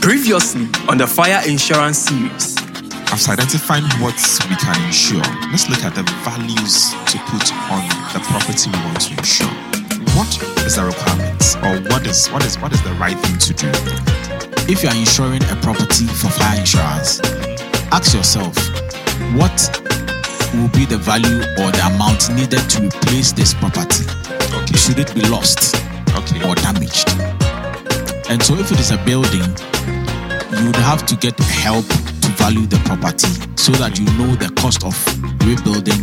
Previously on the fire insurance series. After identifying what we can insure, let's look at the values to put on the property we want to insure. What is the requirements, or what is the right thing to do? If you are insuring a property for fire insurance, ask yourself, what will be the value or the amount needed to replace this property? Okay. Should it be lost? Okay. Or damaged? And so if it is a building, you would have to get help to value the property so that you know the cost of rebuilding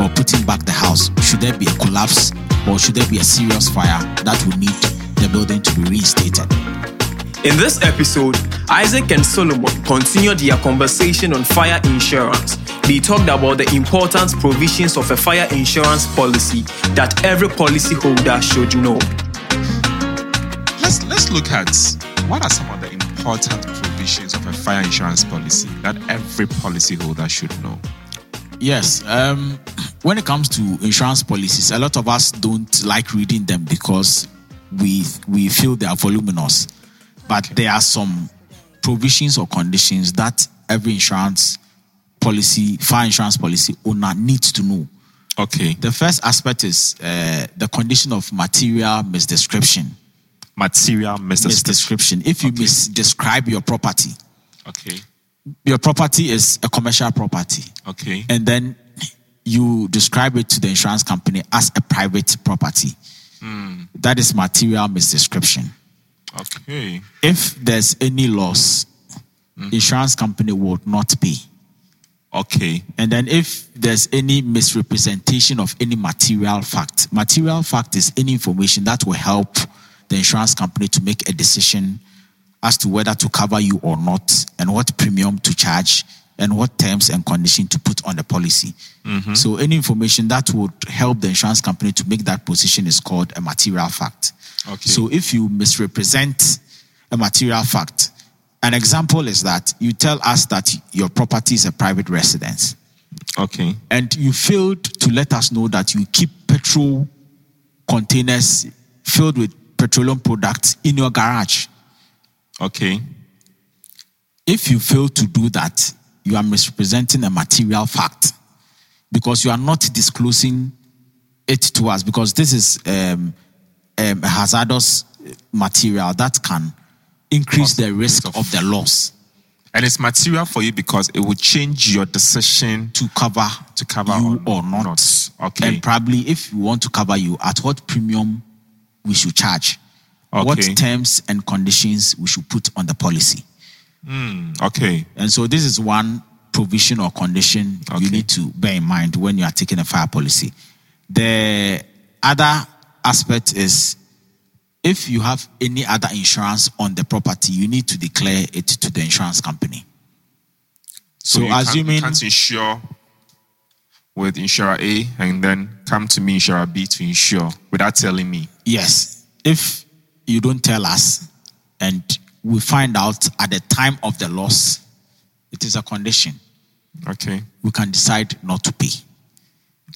or putting back the house. Should there be a collapse, or should there be a serious fire that will need the building to be reinstated? In this episode, Isaac and Solomon continued their conversation on fire insurance. They talked about the important provisions of a fire insurance policy that every policyholder should know. Let's look at what are some of the important provisions of a fire insurance policy that every policyholder should know. Yes, when it comes to insurance policies, a lot of us don't like reading them because we feel they are voluminous. But there are some provisions or conditions that every fire insurance policy owner needs to know. Okay. The first aspect is the condition of material misdescription. Material misdescription. If you misdescribe your property. Okay. Your property is a commercial property. Okay. And then you describe it to the insurance company as a private property. Mm. That is material misdescription. Okay. If there's any loss, insurance company will not pay. Okay. And then if there's any misrepresentation of any material fact is any information that will help the insurance company to make a decision as to whether to cover you or not, and what premium to charge, and what terms and conditions to put on the policy. Mm-hmm. So any information that would help the insurance company to make that position is called a material fact. Okay. So if you misrepresent a material fact, an example is that you tell us that your property is a private residence. Okay. And you failed to let us know that you keep petrol containers filled with petroleum products in your garage. Okay. If you fail to do that, you are misrepresenting a material fact because you are not disclosing it to us, because this is a hazardous material that can increase the risk of the loss. And it's material for you because it will change your decision to cover you or not. Okay. And probably if you want to cover you, at what premium we should charge. Okay. What terms and conditions we should put on the policy. Okay. And so this is one provision or condition you need to bear in mind when you are taking a fire policy. The other aspect is, if you have any other insurance on the property, you need to declare it to the insurance company. So you can't insure with insurer A and then come to me, insurer B, to insure without telling me. Yes. If you don't tell us and we find out at the time of the loss, it is a condition. Okay. We can decide not to pay.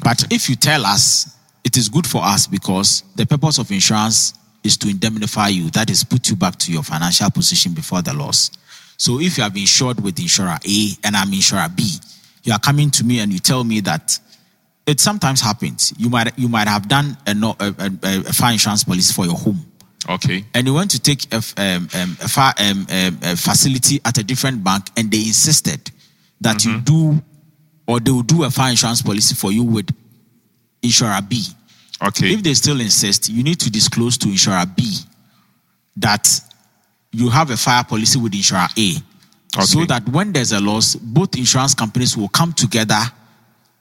But if you tell us, it is good for us because the purpose of insurance is to indemnify you. That is, put you back to your financial position before the loss. So if you have insured with insurer A and I'm insurer B, you are coming to me and you tell me that it sometimes happens. You might have done a fire insurance policy for your home. Okay. And you want to take a facility at a different bank, and they insisted that they will do a fire insurance policy for you with insurer B. Okay. If they still insist, you need to disclose to insurer B that you have a fire policy with insurer A. Okay. So that when there's a loss, both insurance companies will come together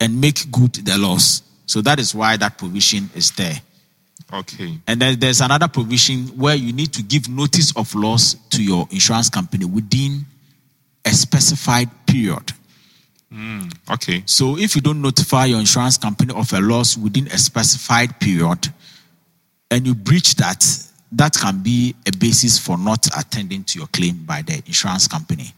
and make good the loss. So that is why that provision is there. Okay. And then there's another provision where you need to give notice of loss to your insurance company within a specified period. Okay. So if you don't notify your insurance company of a loss within a specified period and you breach that, that can be a basis for not attending to your claim by the insurance company.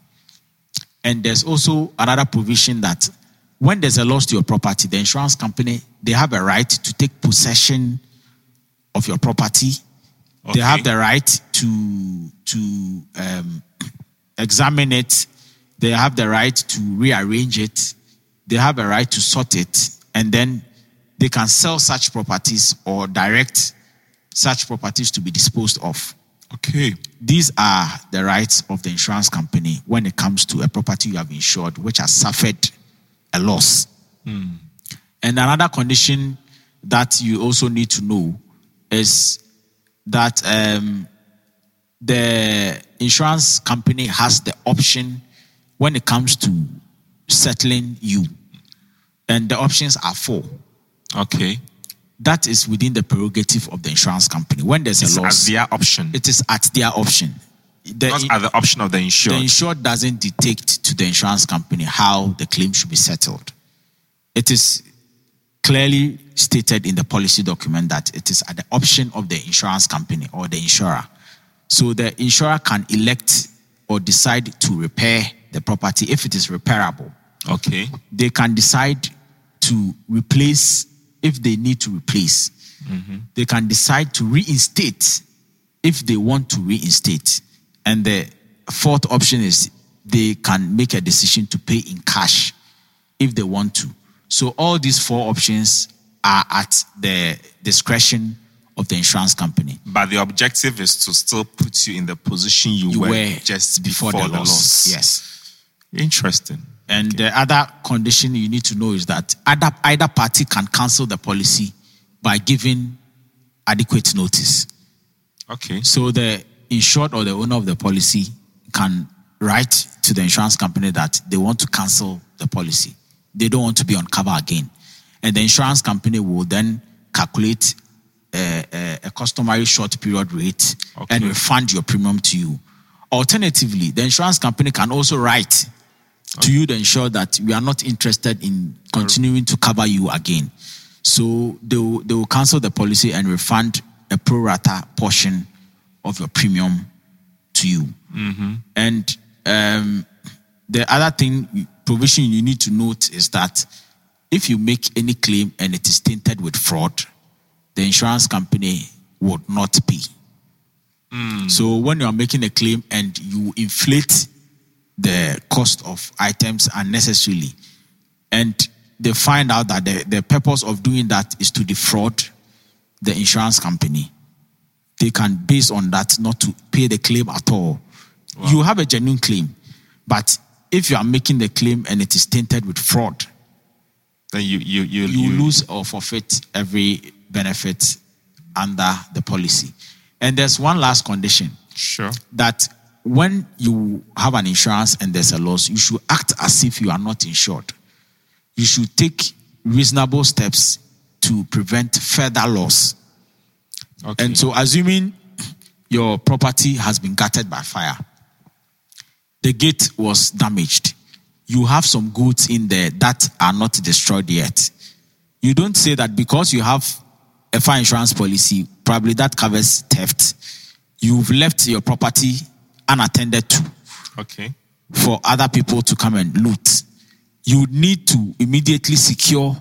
And there's also another provision that when there's a loss to your property, the insurance company, they have a right to take possession of your property. Okay. They have the right to examine it. They have the right to rearrange it. They have a right to sort it. And then they can sell such properties or direct such properties to be disposed of. Okay. These are the rights of the insurance company when it comes to a property you have insured which has suffered a loss. Mm. And another condition that you also need to know is that the insurance company has the option when it comes to settling you. And the options are four. Okay. That is within the prerogative of the insurance company. When there's a loss, it's at their option. It is at their option. Not at the option of the insured. The insured doesn't dictate to the insurance company how the claim should be settled. It is clearly stated in the policy document that it is at the option of the insurance company or the insurer. So the insurer can elect or decide to repair the property if it is repairable. Okay. They can decide to replace if they need to replace. Mm-hmm. They can decide to reinstate if they want to reinstate. And the fourth option is they can make a decision to pay in cash if they want to. So all these four options are at the discretion of the insurance company. But the objective is to still put you in the position you were just before the loss. Yes. Interesting. And The other condition you need to know is that either party can cancel the policy by giving adequate notice. Okay. So the insured or the owner of the policy can write to the insurance company that they want to cancel the policy. They don't want to be on cover again. And the insurance company will then calculate a customary short period rate and refund your premium to you. Alternatively, the insurance company can also write to you to ensure that we are not interested in continuing to cover you again. So they will cancel the policy and refund a pro rata portion of your premium to you. Mm-hmm. And the other thing, provision you need to note is that if you make any claim and it is tainted with fraud, the insurance company would not pay. Mm. So when you are making a claim and you inflate the cost of items unnecessarily, and they find out that the purpose of doing that is to defraud the insurance company, they can, based on that, not to pay the claim at all. Wow. You have a genuine claim, but if you are making the claim and it is tainted with fraud, then you lose or forfeit every benefit under the policy. And there's one last condition. Sure. That when you have an insurance and there's a loss, you should act as if you are not insured. You should take reasonable steps to prevent further loss. Okay. And so, assuming your property has been gutted by fire, the gate was damaged, you have some goods in there that are not destroyed yet. You don't say that because you have a fire insurance policy, probably that covers theft, you've left your property unattended to, for other people to come and loot. You need to immediately secure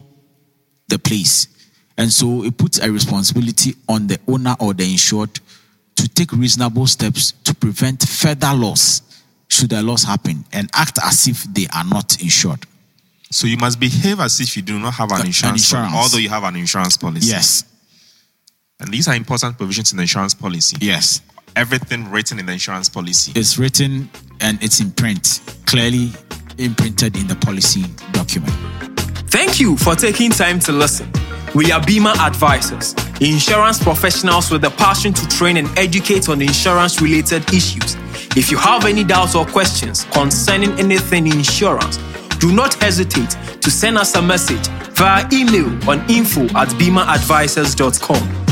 the place. And so it puts a responsibility on the owner or the insured to take reasonable steps to prevent further loss should a loss happen, and act as if they are not insured. So you must behave as if you do not have an insurance. Although you have an insurance policy. Yes. And these are important provisions in the insurance policy. Yes. Everything written in the insurance policy. It's written and it's in print, clearly imprinted in the policy document. Thank you for taking time to listen. We are BIMA Advisors, insurance professionals with a passion to train and educate on insurance-related issues. If you have any doubts or questions concerning anything in insurance, do not hesitate to send us a message via email on info@bimaadvisors.com.